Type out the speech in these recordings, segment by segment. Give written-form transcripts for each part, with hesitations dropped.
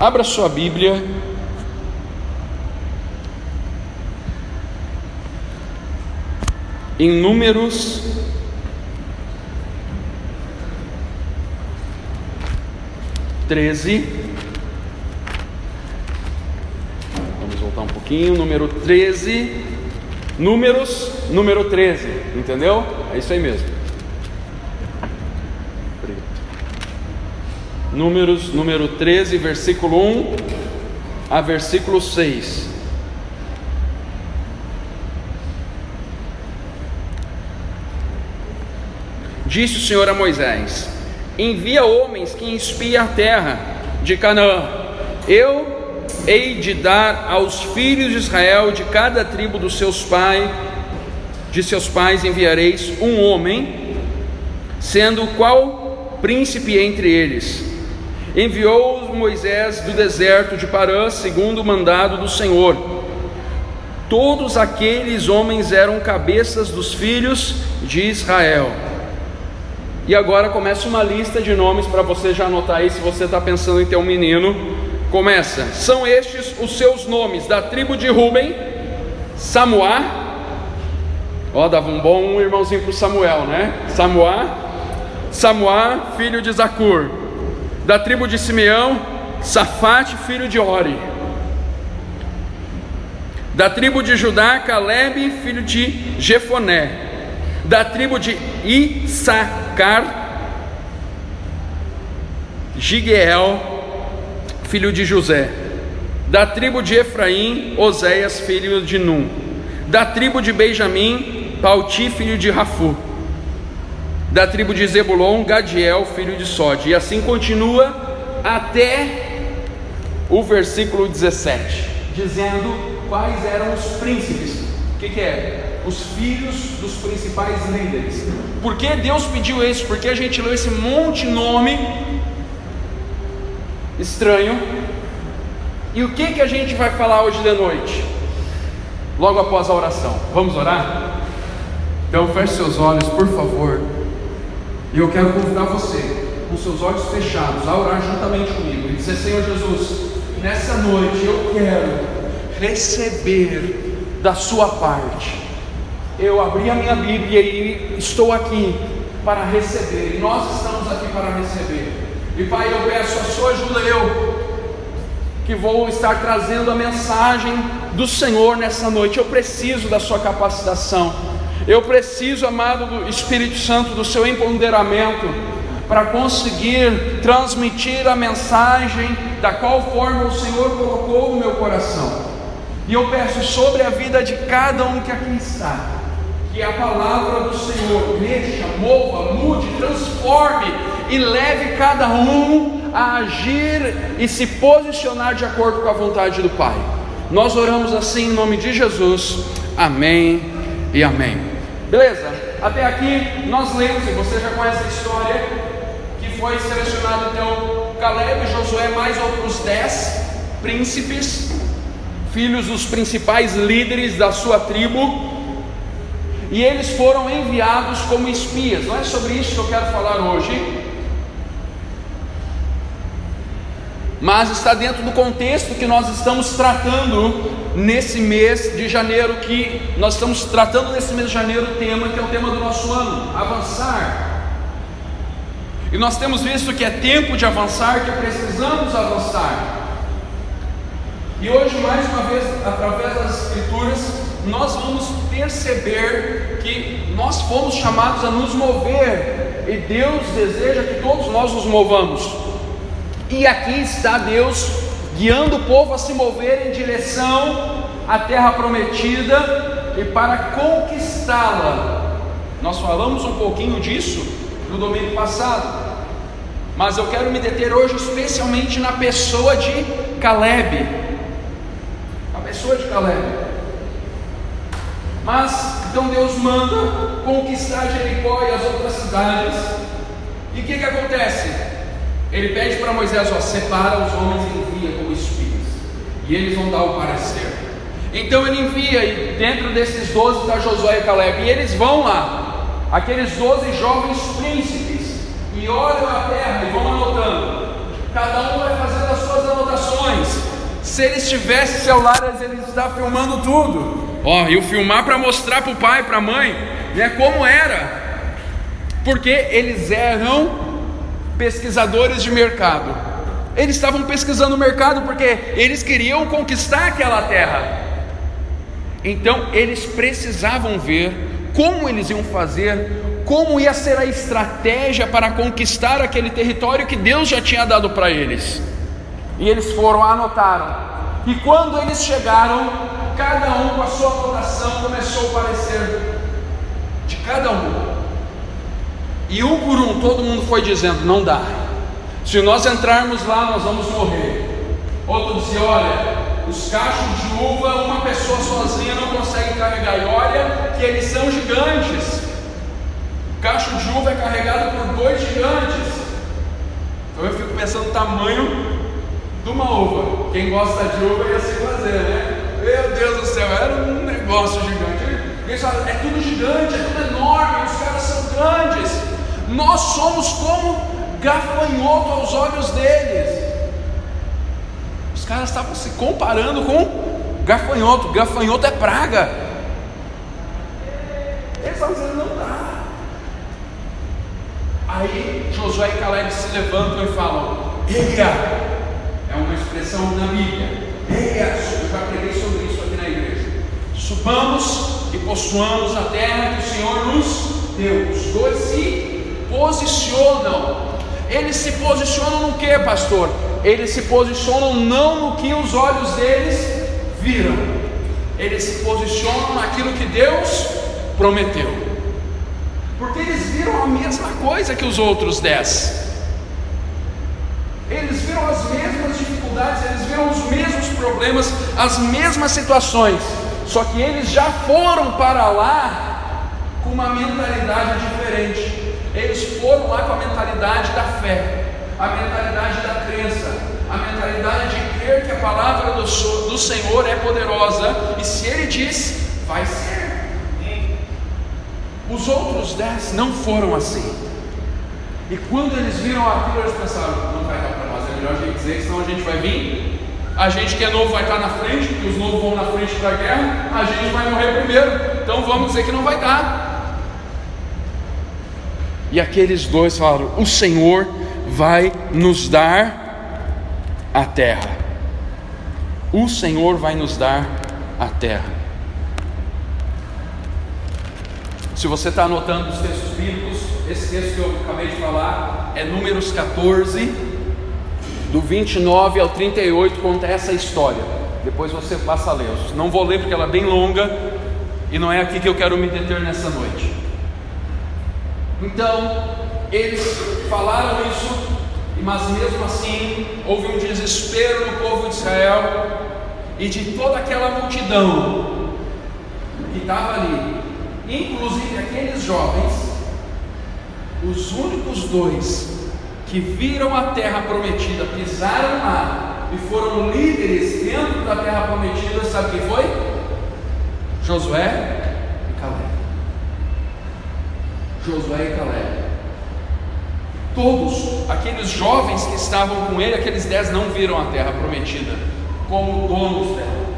Abra sua Bíblia em Números, número 13, entendeu? É isso aí mesmo. Números, número 13, versículo 1 a versículo 6. Disse o Senhor a Moisés: envia homens que espiem a terra de Canaã. Eu hei de dar aos filhos de Israel, de cada tribo de seus pais enviareis um homem, sendo qual príncipe entre eles. Enviou Moisés do deserto de Parã, segundo o mandado do Senhor. Todos aqueles homens eram cabeças dos filhos de Israel. E agora começa uma lista de nomes para você já anotar aí, se você está pensando em ter um menino. Começa. São estes os seus nomes: da tribo de Rubem, Samuá. Ó, dava um bom irmãozinho para o Samuel, né? Samuá, filho de Zacur. Da tribo de Simeão, Safate, filho de Ori. Da tribo de Judá, Calebe, filho de Jefoné. Da tribo de Issacar, Jigeal, filho de José. Da tribo de Efraim, Oséias, filho de Num. Da tribo de Benjamim, Palti, filho de Rafu. Da tribo de Zebulon, Gadiel, filho de Sod. E assim continua até o versículo 17, dizendo quais eram os príncipes. O que é? Os filhos dos principais líderes. Por que Deus pediu isso? Porque a gente leu esse monte de nome estranho. E o que a gente vai falar hoje de noite, logo após a oração? Vamos orar? Então feche seus olhos, por favor. E eu quero convidar você, com seus olhos fechados, a orar juntamente comigo e dizer: Senhor Jesus, nessa noite eu quero receber da sua parte. Eu abri a minha Bíblia e estou aqui para receber, e nós estamos aqui para receber. E Pai, eu peço a sua ajuda, eu que vou estar trazendo a mensagem do Senhor nessa noite. Eu preciso da sua capacitação. Eu preciso, amado do Espírito Santo, do seu empoderamento, para conseguir transmitir a mensagem da qual forma o Senhor colocou no meu coração. E eu peço sobre a vida de cada um que aqui está, que a palavra do Senhor mexa, mova, mude, transforme e leve cada um a agir e se posicionar de acordo com a vontade do Pai. Nós oramos assim em nome de Jesus, amém e amém. Beleza? Até aqui nós lemos, e você já conhece a história, que foi selecionado então Calebe e Josué, mais outros 10 príncipes, filhos dos principais líderes da sua tribo, e eles foram enviados como espias. Não é sobre isso que eu quero falar hoje, mas está dentro do contexto que nós estamos tratando nesse mês de janeiro, o tema que é o tema do nosso ano: avançar. E nós temos visto que é tempo de avançar, que precisamos avançar. E hoje, mais uma vez, através das Escrituras, nós vamos perceber que nós fomos chamados a nos mover, e Deus deseja que todos nós nos movamos. E aqui está Deus guiando o povo a se mover em direção à terra prometida e para conquistá-la. Nós falamos um pouquinho disso no domingo passado, mas eu quero me deter hoje especialmente na pessoa de Calebe. Mas então Deus manda conquistar Jericó e as outras cidades. E o que acontece? Ele pede para Moisés: ó, separa os homens e envia como espias, e eles vão dar o parecer. Então ele envia, e dentro desses 12 está Josué e Calebe, e eles vão lá, aqueles 12 jovens príncipes, e olham a terra e vão anotando. Cada um vai fazendo as suas anotações. se ele estivesse celular, ele está filmando tudo. E o filmar para mostrar para o pai, para a mãe, né, como era. Porque eles eram pesquisadores de mercado. Eles estavam pesquisando o mercado porque eles queriam conquistar aquela terra. Então eles precisavam ver como eles iam fazer, como ia ser a estratégia para conquistar aquele território que Deus já tinha dado para eles. E eles foram, anotaram. E quando eles chegaram, cada um com a sua anotação, começou a aparecer de cada um. E um por um, todo mundo foi dizendo: não dá. Se nós entrarmos lá, nós vamos morrer. Outro dizia: olha, os cachos de uva, uma pessoa sozinha não consegue carregar. E olha que eles são gigantes. O cacho de uva é carregado por dois gigantes. Então eu fico pensando o tamanho de uma uva. Quem gosta de uva ia se fazer, né? Meu Deus do céu, era um negócio gigante. Eles falam: é tudo gigante, é tudo enorme, os caras são grandes. Nós somos como gafanhoto aos olhos deles. Os caras estavam se comparando com gafanhoto. Gafanhoto é praga. Eles estavam dizendo: não dá. Aí Josué e Calebe se levantam e falam: eia! É uma expressão na Bíblia. Eia! Eu já preguei sobre isso aqui na igreja. Subamos e possuamos a terra que o Senhor nos deu. Os dois se posicionam. Eles se posicionam no que, pastor? Eles se posicionam não no que os olhos deles viram. Eles se posicionam naquilo que Deus prometeu. Porque eles viram a mesma coisa que os outros 10. Eles viram as mesmas dificuldades, eles viram os mesmos problemas, as mesmas situações. Só que eles já foram para lá com uma mentalidade diferente. Eles foram lá com a mentalidade da fé, a mentalidade da crença, a mentalidade de crer que a palavra do Senhor é poderosa, e se Ele diz, vai ser. Os outros 10 não foram assim. E quando eles viram aquilo, eles pensaram: não vai dar para nós, é melhor a gente dizer, senão a gente vai vir. A gente que é novo vai estar na frente, porque os novos vão na frente para a guerra, a gente vai morrer primeiro, então vamos dizer que não vai dar. E aqueles dois falaram: o Senhor vai nos dar a terra. O Senhor vai nos dar a terra. Se você está anotando os textos bíblicos, esse texto que eu acabei de falar é Números 14, do 29 ao 38, conta essa história. Depois você passa a ler. Eu não vou ler porque ela é bem longa e não é aqui que eu quero me deter nessa noite. Então eles falaram isso, mas mesmo assim houve um desespero do povo de Israel e de toda aquela multidão que estava ali, inclusive aqueles jovens, os únicos dois que viram a terra prometida, pisaram lá e foram líderes dentro da terra prometida. Sabe quem foi? Josué e Calebe. Josué e Calebe. Todos aqueles jovens que estavam com ele, aqueles 10 não viram a terra prometida como donos dela.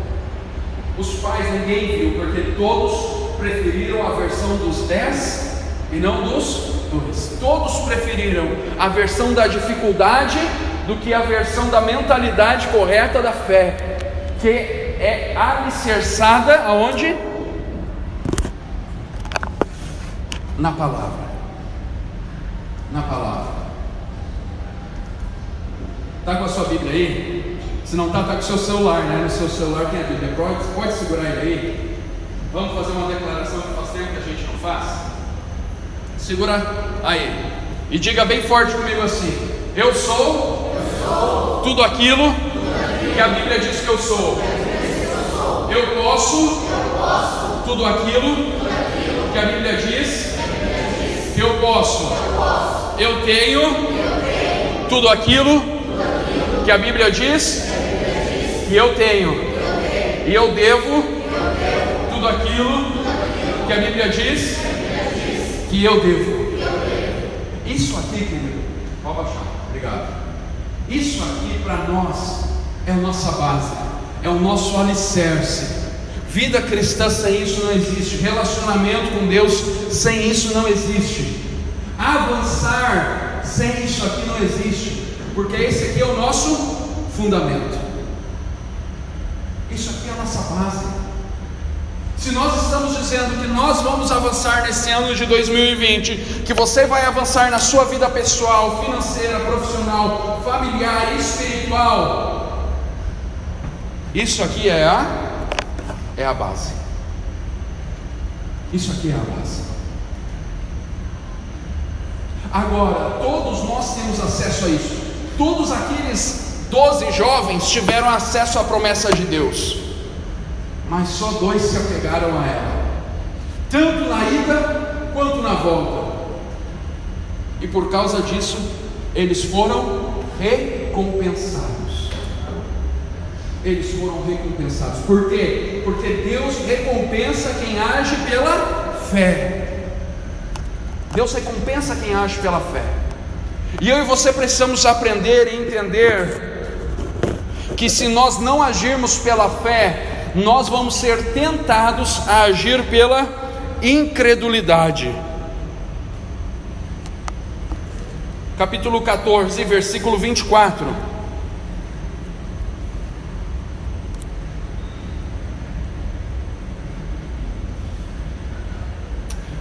Os pais ninguém viu, porque todos preferiram a versão dos 10 e não dos 2. Todos preferiram a versão da dificuldade do que a versão da mentalidade correta da fé, que é alicerçada aonde? Na palavra. Na palavra. Está com a sua Bíblia aí? Se não está, está com o seu celular, né? No seu celular tem a Bíblia. Pode segurar ele aí. Vamos fazer uma declaração que faz tempo que a gente não faz. Segura aí. E diga bem forte comigo assim: eu sou, tudo aquilo que a Bíblia diz que eu sou. Eu posso tudo aquilo que a Bíblia diz que eu posso. Eu tenho tudo aquilo que a Bíblia diz que eu tenho. E eu devo tudo aquilo que a Bíblia diz que eu devo. Isso aqui, querido, pode baixar, obrigado. Isso aqui para nós é a nossa base. é o nosso alicerce. Vida cristã sem isso não existe. Relacionamento com Deus sem isso não existe. Avançar sem isso aqui não existe, porque esse aqui é o nosso fundamento. Isso aqui é a nossa base. Se nós estamos dizendo que nós vamos avançar nesse ano de 2020, que você vai avançar na sua vida pessoal, financeira, profissional, familiar, espiritual, isso aqui é a base. Isso aqui é a base. Agora, todos nós temos acesso a isso. Todos aqueles 12 jovens tiveram acesso à promessa de Deus, mas só 2 se apegaram a ela, tanto na ida quanto na volta, e por causa disso eles foram recompensados. Eles foram recompensados. Por quê? Porque Deus recompensa quem age pela fé. Deus recompensa quem age pela fé. E eu e você precisamos aprender e entender que se nós não agirmos pela fé, nós vamos ser tentados a agir pela incredulidade. Capítulo 14, versículo 24.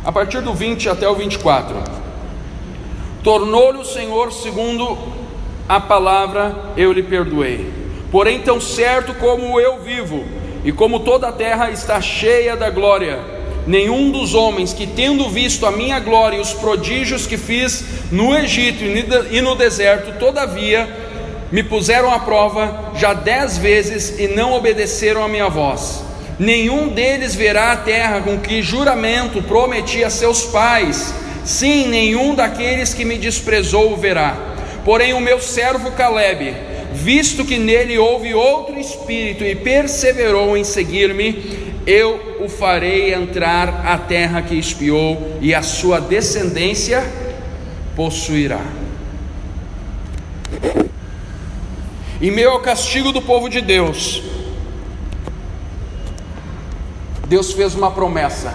A partir do 20 até o 24. Tornou-lhe o Senhor segundo a palavra, eu lhe perdoei. Porém, tão certo como eu vivo, e como toda a terra está cheia da glória, nenhum dos homens que, tendo visto a minha glória e os prodígios que fiz no Egito e no deserto, todavia me puseram à prova já 10 vezes e não obedeceram à minha voz. Nenhum deles verá a terra com que juramento prometi a seus pais. Sim, nenhum daqueles que me desprezou o verá. Porém o meu servo Calebe, visto que nele houve outro espírito e perseverou em seguir-me, eu o farei entrar à terra que espiou, e a sua descendência possuirá. E meu ao castigo do povo de Deus, Deus fez uma promessa.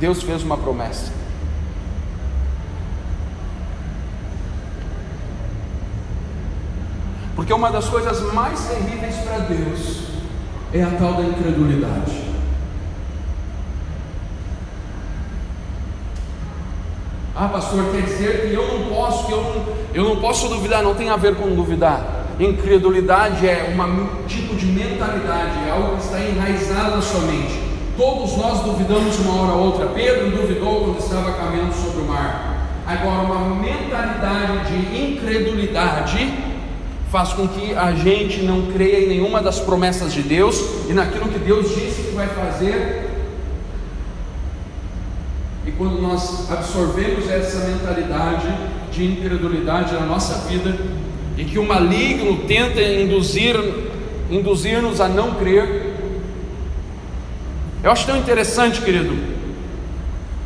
Deus fez uma promessa. Porque uma das coisas mais terríveis para Deus é a tal da incredulidade. Ah, pastor, quer dizer que eu não posso duvidar? Não tem a ver com duvidar. Incredulidade é um tipo de mentalidade, é algo que está enraizado na sua mente. Todos nós duvidamos uma hora ou outra. Pedro duvidou quando estava caminhando sobre o mar. Agora, uma mentalidade de incredulidade faz com que a gente não creia em nenhuma das promessas de Deus e naquilo que Deus disse que vai fazer. E quando nós absorvemos essa mentalidade de incredulidade na nossa vida, e que o maligno tenta induzir-nos a não crer. Eu acho tão interessante, querido,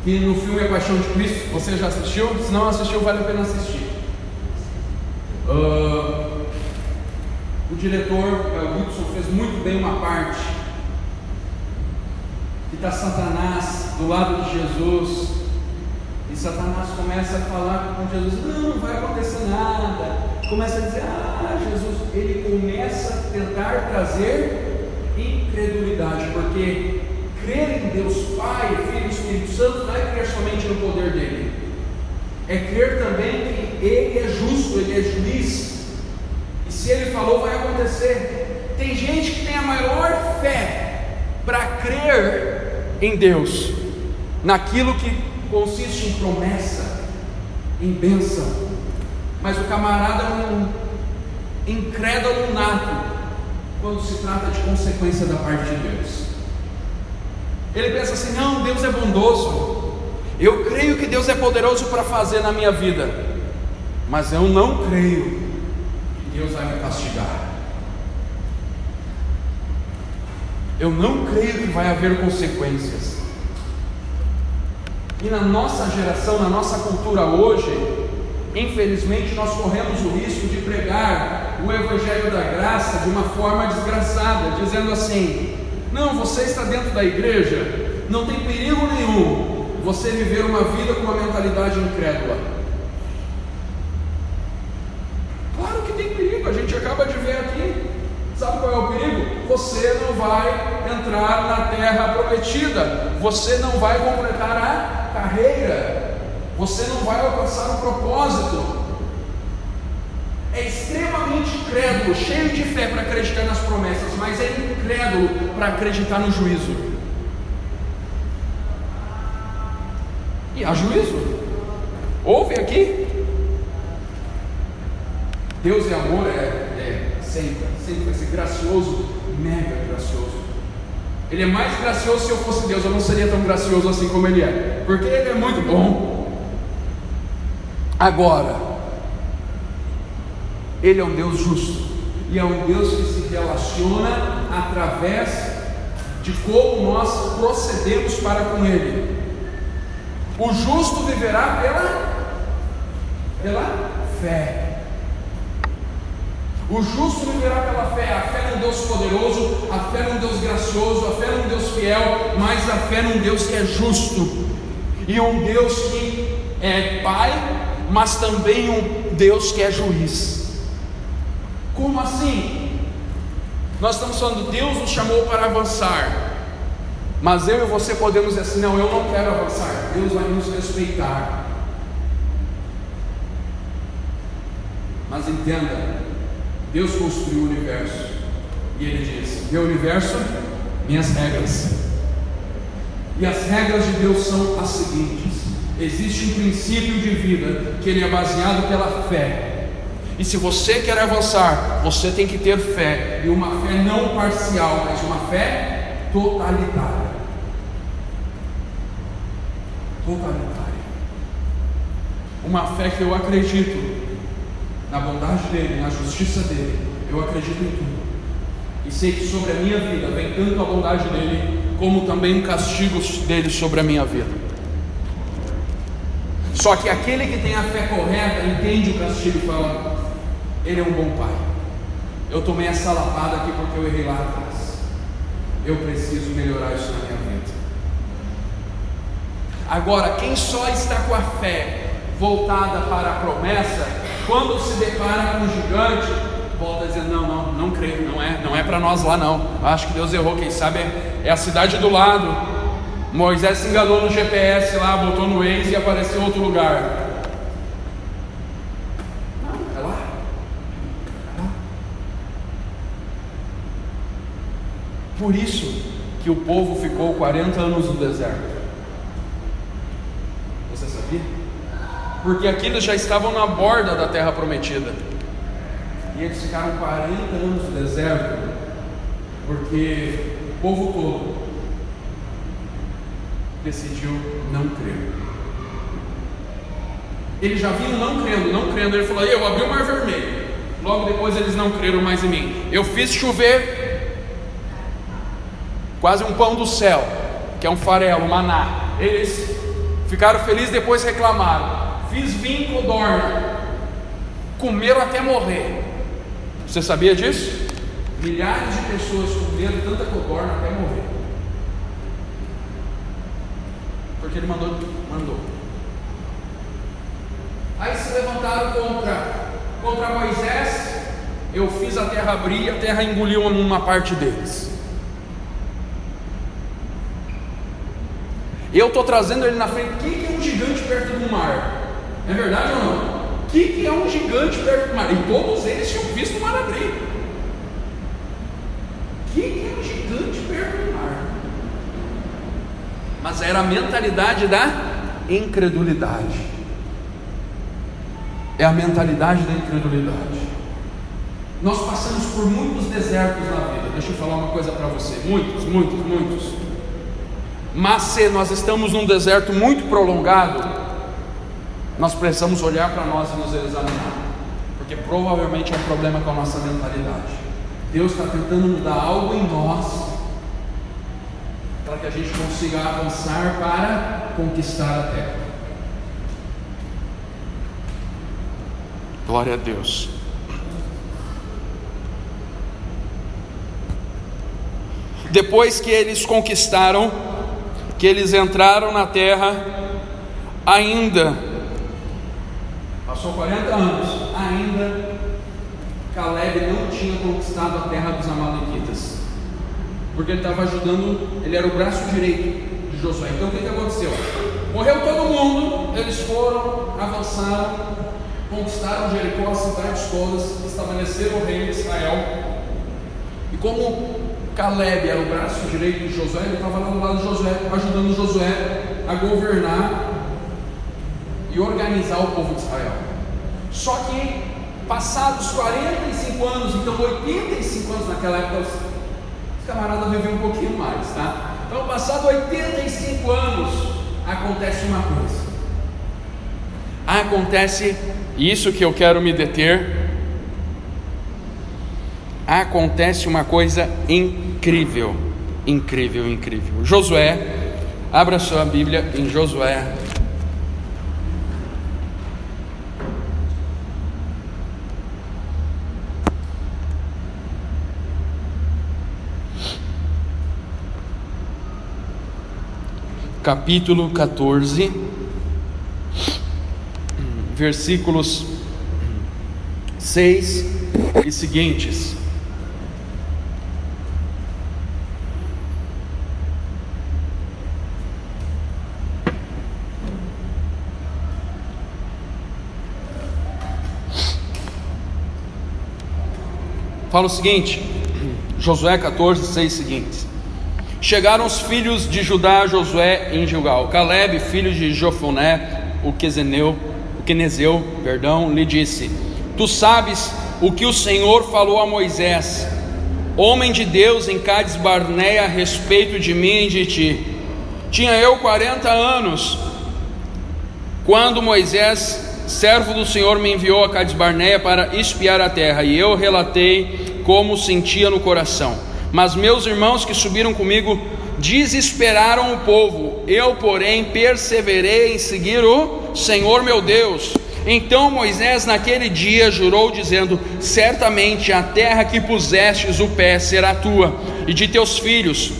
que no filme A Paixão de Cristo, você já assistiu? Se não assistiu, vale a pena assistir. O diretor Woodson fez muito bem uma parte que está Satanás do lado de Jesus, e Satanás começa a falar com Jesus: não vai acontecer nada. Começa a dizer: ah, Jesus. Ele começa a tentar trazer incredulidade, porque crer em Deus Pai, Filho e Espírito Santo não é crer somente no poder dele, é crer também que ele é justo, ele é juiz, e se ele falou, vai acontecer. Tem gente que tem a maior fé para crer em Deus, naquilo que consiste em promessa, em bênção. Mas o camarada é um incrédulo nato quando se trata de consequência da parte de Deus. Ele pensa assim: não, Deus é bondoso, eu creio que Deus é poderoso para fazer na minha vida, mas eu não creio que Deus vai me castigar. Eu não creio que vai haver consequências. E na nossa geração, na nossa cultura hoje, infelizmente nós corremos o risco de pregar o Evangelho da Graça de uma forma desgraçada, dizendo assim: não, você está dentro da igreja, não tem perigo nenhum você viver uma vida com uma mentalidade incrédula. Claro que tem perigo, a gente acaba de ver aqui. Sabe qual é o perigo? Você não vai entrar na terra prometida, você não vai completar a carreira, você não vai alcançar o propósito. É extremamente incrédulo, cheio de fé para acreditar nas promessas, mas é incrédulo para acreditar no juízo. E há juízo. Ouve aqui. Deus é amor, sempre vai ser gracioso, mega gracioso. Ele é mais gracioso. Se eu fosse Deus, eu não seria tão gracioso assim como Ele é, porque Ele é muito bom. Agora, Ele é um Deus justo, e é um Deus que se relaciona através de como nós procedemos para com Ele. O justo viverá pela fé. O justo viverá pela fé. A fé num Deus poderoso, a fé num Deus gracioso, a fé num Deus fiel, mas a fé num Deus que é justo, e um Deus que é Pai, mas também um Deus que é juiz. Como assim? Nós estamos falando, Deus nos chamou para avançar, mas eu e você podemos dizer assim: não, eu não quero avançar. Deus vai nos respeitar. Mas entenda, Deus construiu o universo, e Ele diz: meu universo, minhas regras. E as regras de Deus são as seguintes: existe um princípio de vida que ele é baseado pela fé. E se você quer avançar, você tem que ter fé, e uma fé não parcial, mas uma fé totalitária. Uma fé que eu acredito na bondade dele, na justiça dele. Eu acredito em tudo, e sei que sobre a minha vida vem tanto a bondade dele, como também castigos dele sobre a minha vida. Só que aquele que tem a fé correta entende o castigo e fala: Ele é um bom Pai. Eu tomei essa lapada aqui porque eu errei lá atrás. Eu preciso melhorar isso na minha vida. Agora, quem só está com a fé voltada para a promessa, quando se depara com o gigante, volta a dizer: não creio, não é para nós lá não. Acho que Deus errou, quem sabe é a cidade do lado. Moisés se enganou no GPS lá, botou no Waze e apareceu em outro lugar. Por isso que o povo ficou 40 anos no deserto. Você sabia? Porque aqui eles já estavam na borda da terra prometida, e eles ficaram 40 anos no deserto, porque o povo todo decidiu não crer. Eles já vinham não crendo. Ele falou: eu abri o mar vermelho. Logo depois eles não creram mais em mim. Eu fiz chover quase um pão do céu, que é um farelo, um maná. Eles ficaram felizes, depois reclamaram. Fiz vinho com codorna, comeram até morrer. Você sabia disso? Milhares de pessoas comeram tanta codorna até morrer, porque ele mandou. Aí se levantaram contra Moisés. Eu fiz a terra abrir, a terra engoliu uma parte deles. Eu estou trazendo ele na frente. O que é um gigante perto do mar? É verdade ou não? O que é um gigante perto do mar? E todos eles tinham visto o mar abrir. O que é um gigante perto do mar? Mas era a mentalidade da incredulidade. É a mentalidade da incredulidade. Nós passamos por muitos desertos na vida. Deixa eu falar uma coisa para você. Muitos. Mas se nós estamos num deserto muito prolongado, nós precisamos olhar para nós e nos examinar, porque provavelmente é um problema com a nossa mentalidade. Deus está tentando mudar algo em nós, para que a gente consiga avançar para conquistar a terra. Glória a Deus. Depois que eles conquistaram, que eles entraram na terra, ainda passou 40 anos, ainda Calebe não tinha conquistado a terra dos amalequitas, porque ele estava ajudando, ele era o braço direito de Josué. Então o que aconteceu? Morreu todo mundo, eles foram, avançaram, conquistaram Jericó, as cidades todas, estabeleceram o reino de Israel. E como Calebe era o braço direito de Josué, ele estava lá do lado de Josué, ajudando Josué a governar e organizar o povo de Israel. Só que passados 45 anos, então 85 anos naquela época, os camaradas viviam um pouquinho mais, tá? Então passados 85 anos, acontece uma coisa. Acontece, isso que eu quero me deter, acontece uma coisa incrível, incrível, incrível. Josué, abra sua Bíblia em Josué, capítulo 14, versículos 6 e seguintes. Fala o seguinte, Josué 14, 6 seguintes. Chegaram os filhos de Judá a Josué em Gilgal. Calebe, filho de Jefoné, o quenezeu, lhe disse: Tu sabes o que o Senhor falou a Moisés, homem de Deus, em Cades-Barneia, a respeito de mim e de ti. Tinha eu 40 anos quando Moisés, servo do Senhor, me enviou a Cades-Barneia para espiar a terra, e eu relatei como sentia no coração. Mas meus irmãos que subiram comigo desesperaram o povo, eu, porém, perseverei em seguir o Senhor meu Deus. Então Moisés naquele dia jurou, dizendo: Certamente a terra que pusestes o pé será tua e de teus filhos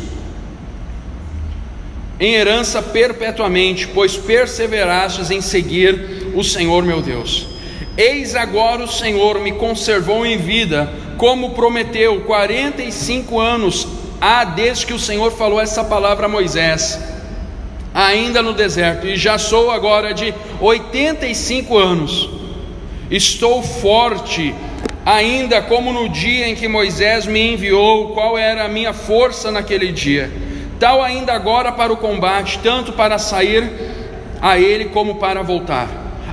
em herança perpetuamente, pois perseverastes em seguir o Senhor meu Deus. Eis agora o Senhor me conservou em vida, como prometeu, 45 anos há desde que o Senhor falou essa palavra a Moisés, ainda no deserto, e já sou agora de 85 anos. Estou forte ainda como no dia em que Moisés me enviou. Qual era a minha força naquele dia? Tal ainda agora para o combate, tanto para sair a ele como para voltar.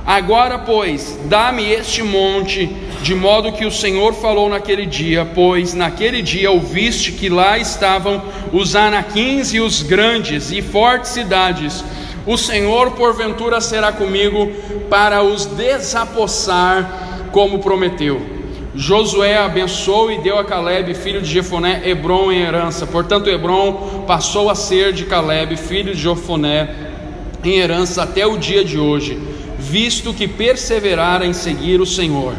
Agora, pois, dá-me este monte, de modo que o Senhor falou naquele dia, pois naquele dia ouviste que lá estavam os Anakins e os grandes e fortes cidades. O Senhor, porventura, será comigo para os desapossar, como prometeu. Josué abençoou e deu a Calebe, filho de Jefoné, Hebrom em herança. Portanto, Hebrom passou a ser de Calebe, filho de Jefoné, em herança até o dia de hoje, visto que perseverara em seguir o Senhor,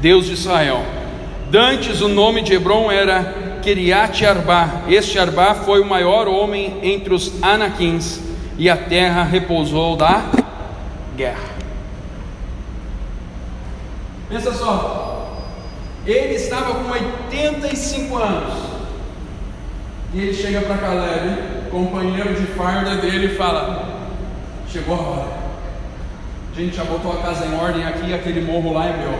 Deus de Israel. Dantes o nome de Hebrom era Kiriat Arba. Este Arba foi o maior homem entre os Anakins, e a terra repousou da guerra. Pensa só, ele estava com 85 anos, e ele chega para Calebe, companheiro de farda dele, e fala: Chegou a hora, a gente já botou a casa em ordem aqui, aquele morro lá é meu.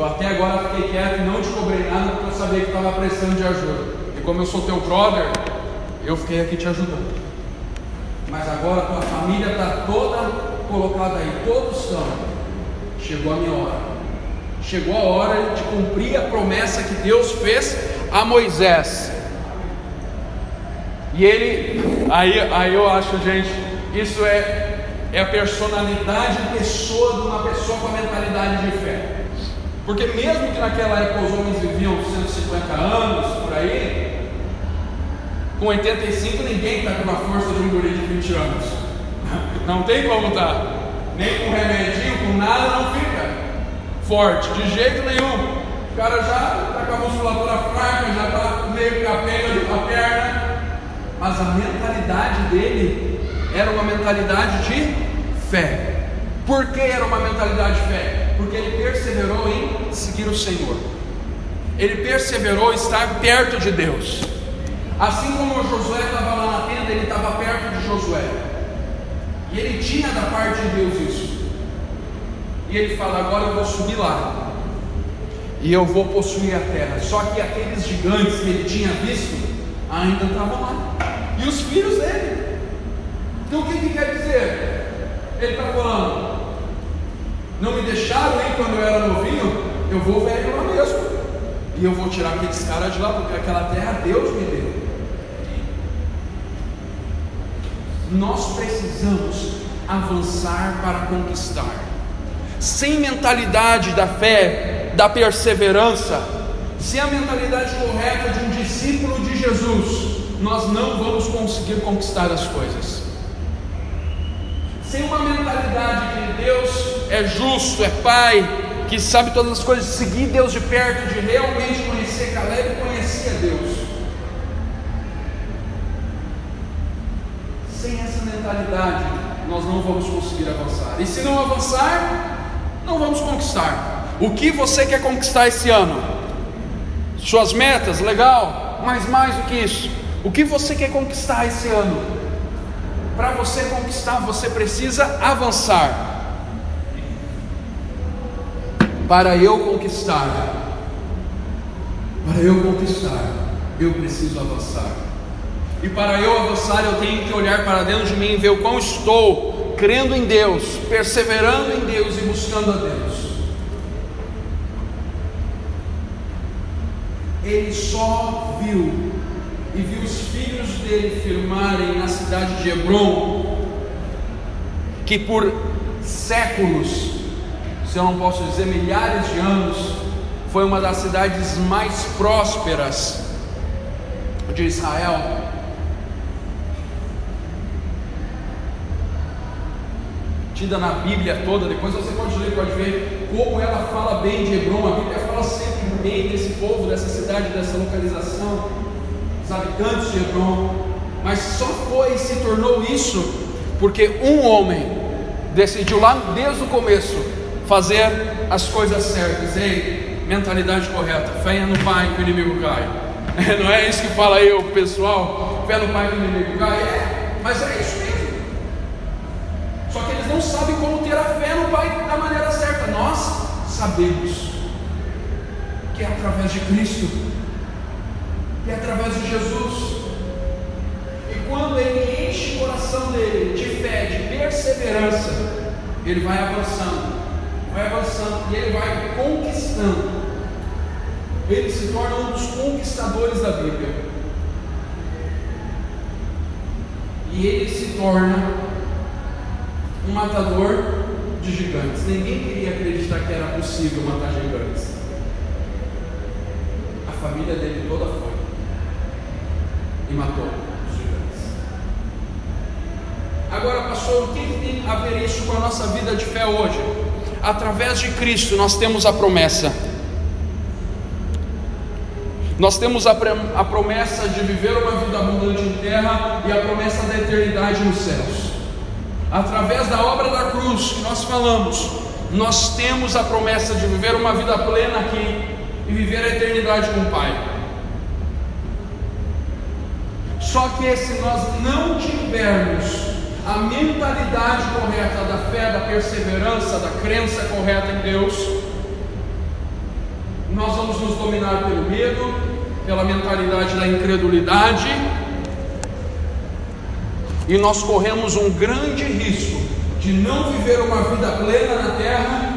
Eu até agora fiquei quieto e não te cobrei nada, porque eu sabia que estava precisando de ajuda, e como eu sou teu brother, eu fiquei aqui te ajudando. Mas agora tua família está toda colocada aí, todos estão. Chegou a minha hora, chegou a hora de cumprir a promessa que Deus fez a Moisés. E ele, aí eu acho, gente, isso é a personalidade de uma pessoa com a mentalidade de fé. Porque mesmo que naquela época os homens viviam 150 anos, por aí, com 85 ninguém está com a força de um guri de 20 anos. Não tem como estar, nem com remedinho, com nada não fica forte, de jeito nenhum. O cara já está com a musculatura fraca, já está meio capenga com a perna, mas a mentalidade dele era uma mentalidade de fé. Por que era uma mentalidade de fé? Porque ele perseverou em seguir o Senhor, ele perseverou em estar perto de Deus. Assim como Josué estava lá na tenda, ele estava perto de Josué, e ele tinha da parte de Deus isso, e ele fala: agora eu vou subir lá, e eu vou possuir a terra. Só que aqueles gigantes que ele tinha visto ainda estavam lá, e os filhos dele. Então o que que quer dizer? Ele está falando: não me deixaram nem quando eu era novinho, eu vou velho lá mesmo, e eu vou tirar aqueles caras de lá, porque aquela terra Deus me deu. Nós precisamos avançar para conquistar. Sem mentalidade da fé, da perseverança, sem a mentalidade correta de um discípulo de Jesus, nós não vamos conseguir conquistar as coisas. Sem uma mentalidade que Deus é justo, é Pai, que sabe todas as coisas, seguir Deus de perto, de realmente conhecer. Calebe conhecia Deus. Sem essa mentalidade, nós não vamos conseguir avançar. E se não avançar, não vamos conquistar. O que você quer conquistar esse ano? Suas metas, legal, mas mais do que isso, o que você quer conquistar esse ano? Para você conquistar, você precisa avançar. Para eu conquistar, eu preciso avançar. E para eu avançar, eu tenho que olhar para dentro de mim e ver o quão estou crendo em Deus, perseverando em Deus e buscando a Deus. Ele só viu e viu os filhos dele firmarem na cidade de Hebrom, que por séculos, se eu não posso dizer milhares de anos, foi uma das cidades mais prósperas de Israel. Tida na Bíblia toda, depois você pode ler, pode ver como ela fala bem de Hebrom. A Bíblia fala sempre bem desse povo, dessa cidade, dessa localização, os habitantes de Hebrom. Mas só foi e se tornou isso porque um homem decidiu lá desde o começo fazer as coisas certas. Ei, mentalidade correta: fé no Pai que o inimigo cai. Não é isso que fala aí o pessoal? Fé no Pai que o inimigo cai? É, mas é isso mesmo. Só que eles não sabem como ter a fé no Pai da maneira certa. Nós sabemos que é através de Cristo, e através de Jesus. E quando ele enche o coração dele de fé, de perseverança, ele vai avançando, e ele vai conquistando. Ele se torna um dos conquistadores da Bíblia, e ele se torna um matador de gigantes. Ninguém queria acreditar que era possível matar gigantes. A família dele toda foi e matou os gigantes. Agora, pastor, o que tem a ver isso com a nossa vida de fé hoje? Através de Cristo nós temos a promessa. Nós temos a promessa de viver uma vida abundante em terra e a promessa da eternidade nos céus. Através da obra da cruz que nós falamos, nós temos a promessa de viver uma vida plena aqui e viver a eternidade com o Pai. Só que se nós não tivermos a mentalidade correta da fé, da perseverança, da crença correta em Deus, nós vamos nos dominar pelo medo, pela mentalidade da incredulidade, e nós corremos um grande risco de não viver uma vida plena na terra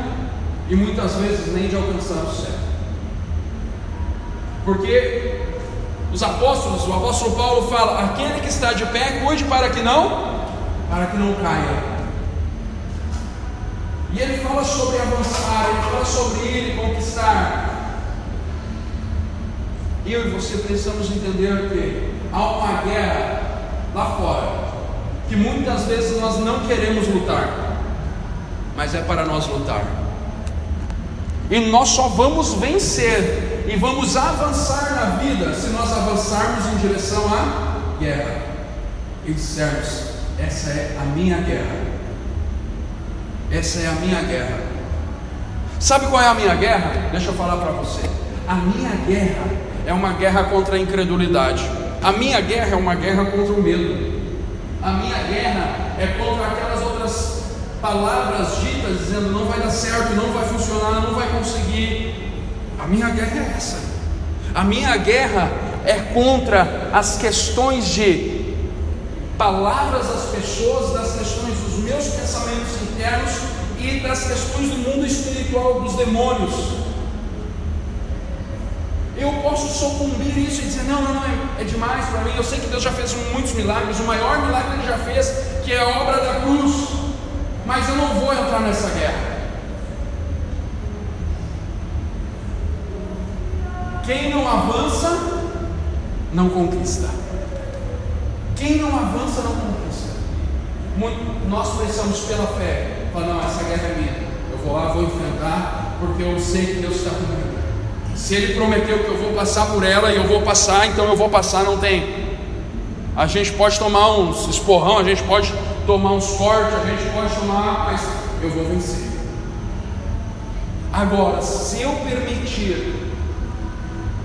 e muitas vezes nem de alcançar o céu. Porque os apóstolos, o apóstolo Paulo fala: aquele que está de pé, cuide para que não caia. E ele fala sobre avançar, ele fala sobre ir e conquistar. Eu e você precisamos entender que há uma guerra lá fora, que muitas vezes nós não queremos lutar, mas é para nós lutar. E nós só vamos vencer e vamos avançar na vida se nós avançarmos em direção à guerra e dissermos: essa é a minha guerra, essa é a minha guerra. Sabe qual é a minha guerra? Deixa eu falar para você. A minha guerra é uma guerra contra a incredulidade. A minha guerra é uma guerra contra o medo. A minha guerra é contra aquelas outras palavras ditas dizendo: não vai dar certo, não vai funcionar, não vai conseguir. A minha guerra é essa. A minha guerra é contra as questões de palavras das pessoas, das questões dos meus pensamentos internos e das questões do mundo espiritual, dos demônios. Eu posso sucumbir a isso e dizer: não, é demais para mim. Eu sei que Deus já fez muitos milagres, o maior milagre Ele já fez, que é a obra da cruz, mas eu não vou entrar nessa guerra. Quem não avança, não conquista. Quem não avança, não conquista. Nós precisamos pela fé falar: não, essa guerra é minha, eu vou lá, vou enfrentar, porque eu sei que Deus está comigo. Se Ele prometeu que eu vou passar por ela, e eu vou passar, então eu vou passar. Não tem, a gente pode tomar uns esporrão, a gente pode tomar uns cortes, a gente pode tomar, mas eu vou vencer. Agora, se eu permitir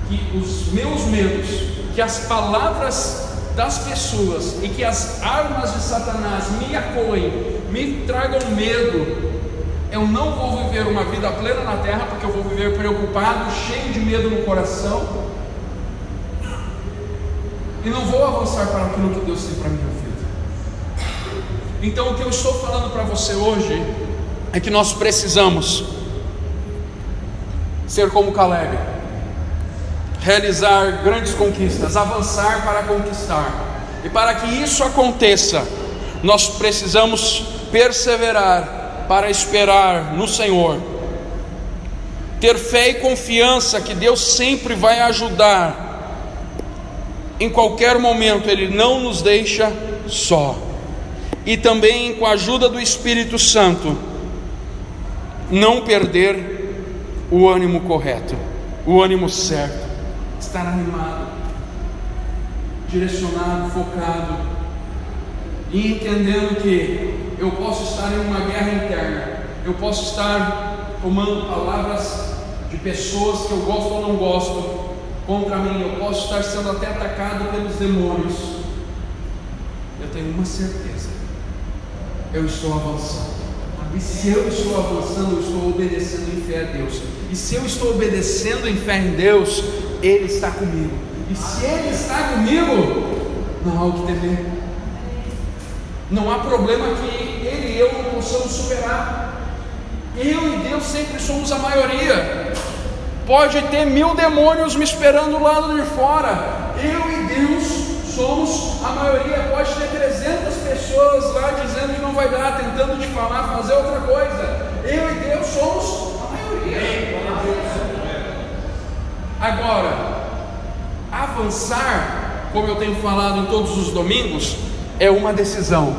que os meus medos, que as palavras das pessoas e que as armas de Satanás me acoem, me tragam medo, eu não vou viver uma vida plena na terra, porque eu vou viver preocupado, cheio de medo no coração, e não vou avançar para aquilo que Deus tem para a minha vida. Então, o que eu estou falando para você hoje é que nós precisamos ser como Calebe, realizar grandes conquistas, avançar para conquistar. E para que isso aconteça, nós precisamos perseverar para esperar no Senhor, ter fé e confiança que Deus sempre vai ajudar. Em qualquer momento Ele não nos deixa só. E também, com a ajuda do Espírito Santo, não perder o ânimo correto, o ânimo certo. Estar animado, direcionado, focado, e entendendo que eu posso estar em uma guerra interna, eu posso estar tomando palavras de pessoas que eu gosto ou não gosto contra mim, eu posso estar sendo até atacado pelos demônios. Eu tenho uma certeza: eu estou avançando. E se eu estou avançando, eu estou obedecendo em fé a Deus. E se eu estou obedecendo em fé em Deus, Ele está comigo. E se Ele está comigo, não há o que temer. Não há problema que Ele e eu não possamos superar. Eu e Deus sempre somos a maioria. Pode ter 1000 demônios me esperando do lado de fora, eu e Deus somos a maioria. Pode ter 300 pessoas lá dizendo que não vai dar, tentando te falar, fazer outra coisa, eu e Deus somos a maioria. Agora, avançar, como eu tenho falado em todos os domingos, é uma decisão,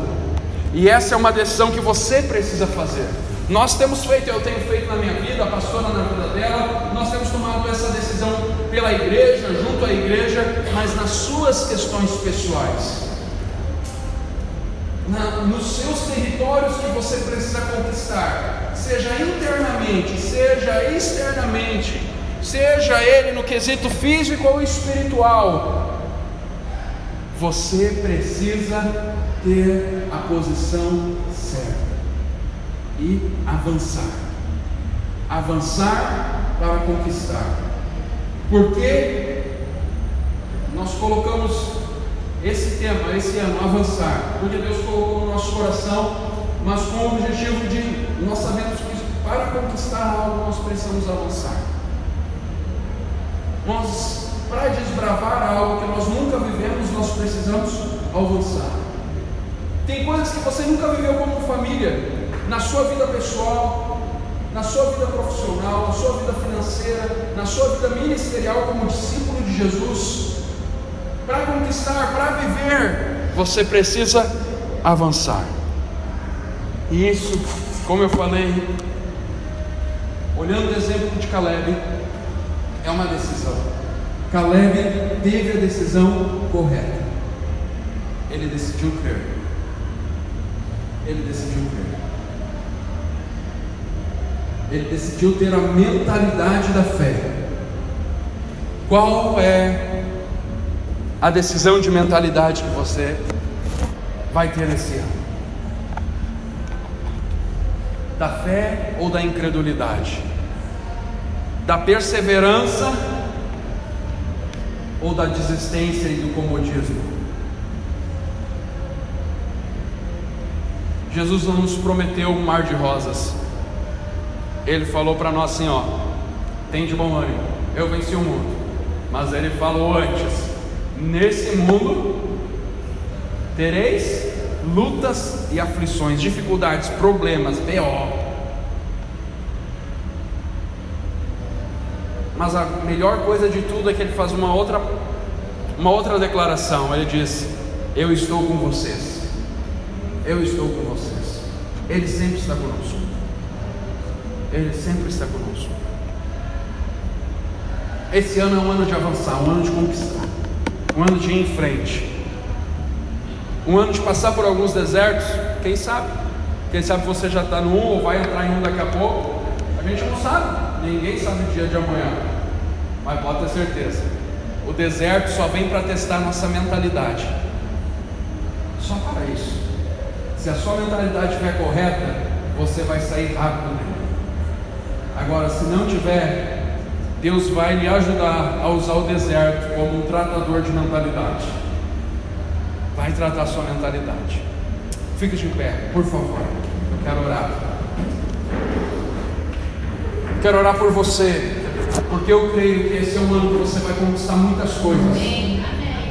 e essa é uma decisão que você precisa fazer. Nós temos feito, eu tenho feito na minha vida, a pastora na vida dela, nós temos tomado essa decisão pela igreja, junto à igreja, mas nas suas questões pessoais, nos seus territórios que você precisa conquistar, seja internamente, seja externamente, seja ele no quesito físico ou espiritual. Você precisa ter a posição certa e avançar para conquistar. Porque nós colocamos esse tema, esse ano, avançar, porque Deus colocou no nosso coração, mas com o objetivo de nós sabemos que para conquistar algo nós precisamos avançar. Nós, para desbravar algo que nós nunca vivemos, nós precisamos avançar. Tem coisas que você nunca viveu como família, na sua vida pessoal, na sua vida profissional, na sua vida financeira, na sua vida ministerial como discípulo de Jesus. Para conquistar, para viver, você precisa avançar. E isso, como eu falei, Olhando o exemplo de Calebe, é uma decisão. Calebe teve a decisão correta. Ele decidiu crer. Ele decidiu crer. Ele decidiu ter a mentalidade da fé. Qual é a decisão de mentalidade que você vai ter nesse ano? Da fé ou da incredulidade? Da perseverança ou da desistência e do comodismo? Jesus não nos prometeu um mar de rosas. Ele falou para nós assim, ó, tem de bom ânimo, eu venci o mundo. Mas ele falou antes, nesse mundo tereis lutas e aflições, dificuldades, problemas, B.O. Mas a melhor coisa de tudo é que ele faz uma outra declaração. Ele diz, eu estou com vocês. Eu estou com vocês. Ele sempre está conosco. Ele sempre está conosco. Esse ano é um ano de avançar, um ano de conquistar, um ano de ir em frente, um ano de passar por alguns desertos. Quem sabe? Quem sabe você já está no um ou vai entrar em um daqui a pouco. A gente não sabe. Ninguém sabe o dia de amanhã. Mas pode ter certeza, o deserto só vem para testar nossa mentalidade. Só para isso. Se a sua mentalidade estiver correta, você vai sair rápido dele. Agora, se não tiver, Deus vai lhe ajudar a usar o deserto como um tratador de mentalidade. Vai tratar a sua mentalidade. Fique de pé, por favor. Eu quero orar. Quero orar por você, porque eu creio que esse é um ano que você vai conquistar muitas coisas.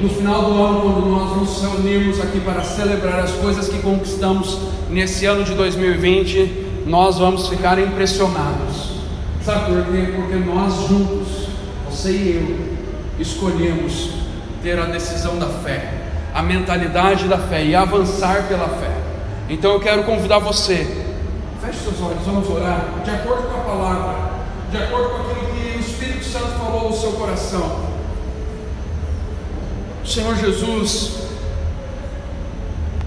No final do ano, quando nós nos reunimos aqui para celebrar as coisas que conquistamos nesse ano de 2020, nós vamos ficar impressionados. Sabe por quê? Porque nós juntos, você e eu, escolhemos ter a decisão da fé, a mentalidade da fé e avançar pela fé. Então eu quero convidar você, feche seus olhos, vamos orar de acordo com a palavra, de acordo com aquilo que o Espírito Santo falou no seu coração. O Senhor Jesus,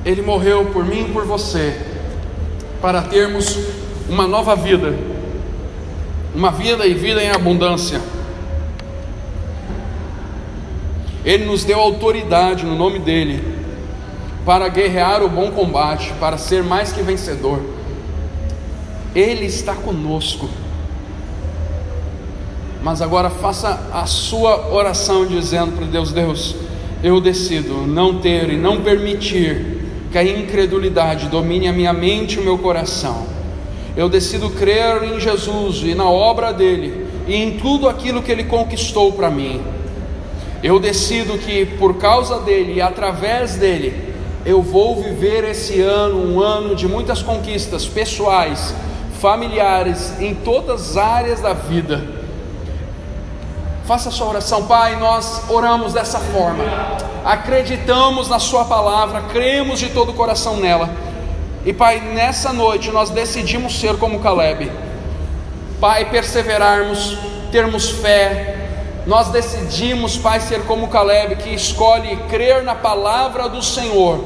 Ele morreu por mim e por você, para termos uma nova vida, uma vida e vida em abundância. Ele nos deu autoridade no nome dEle, para guerrear o bom combate, para ser mais que vencedor. Ele está conosco. Mas agora faça a sua oração dizendo para Deus: Deus, eu decido não ter e não permitir que a incredulidade domine a minha mente e o meu coração. Eu decido crer em Jesus e na obra dele e em tudo aquilo que ele conquistou para mim. Eu decido que por causa dele e através dele, eu vou viver esse ano, um ano de muitas conquistas pessoais, familiares, em todas as áreas da vida. Faça a sua oração. Pai, nós oramos dessa forma, acreditamos na sua palavra, cremos de todo o coração nela, e Pai, nessa noite nós decidimos ser como Calebe, Pai, perseverarmos, termos fé. Nós decidimos, Pai, ser como Calebe, que escolhe crer na palavra do Senhor,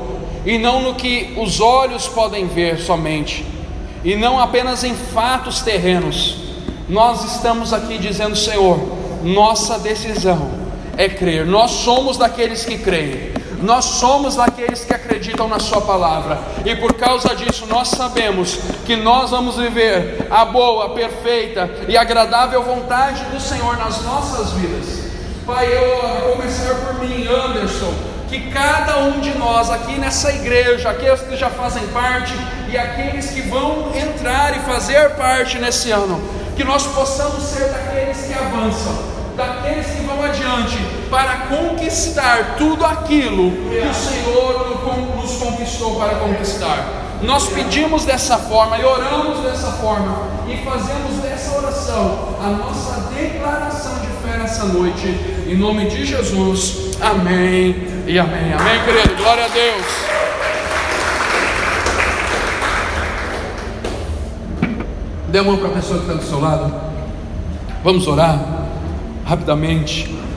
e não no que os olhos podem ver somente, e não apenas em fatos terrenos. Nós estamos aqui dizendo: Senhor, nossa decisão é crer. Nós somos daqueles que creem, nós somos daqueles que acreditam na sua palavra, e por causa disso nós sabemos que nós vamos viver a boa, perfeita e agradável vontade do Senhor nas nossas vidas. Pai, eu vou começar por mim, Anderson, que cada um de nós aqui nessa igreja, aqueles que já fazem parte e aqueles que vão entrar e fazer parte nesse ano, que nós possamos ser daqueles que avançam, daqueles que vão adiante, para conquistar tudo aquilo que o Senhor nos conquistou para conquistar. Nós pedimos dessa forma e oramos dessa forma, e fazemos dessa oração a nossa declaração de fé nessa noite, em nome de Jesus. Amém e amém. Amém, querido, glória a Deus. Dê a mão para a pessoa que está do seu lado. Vamos orar rapidamente.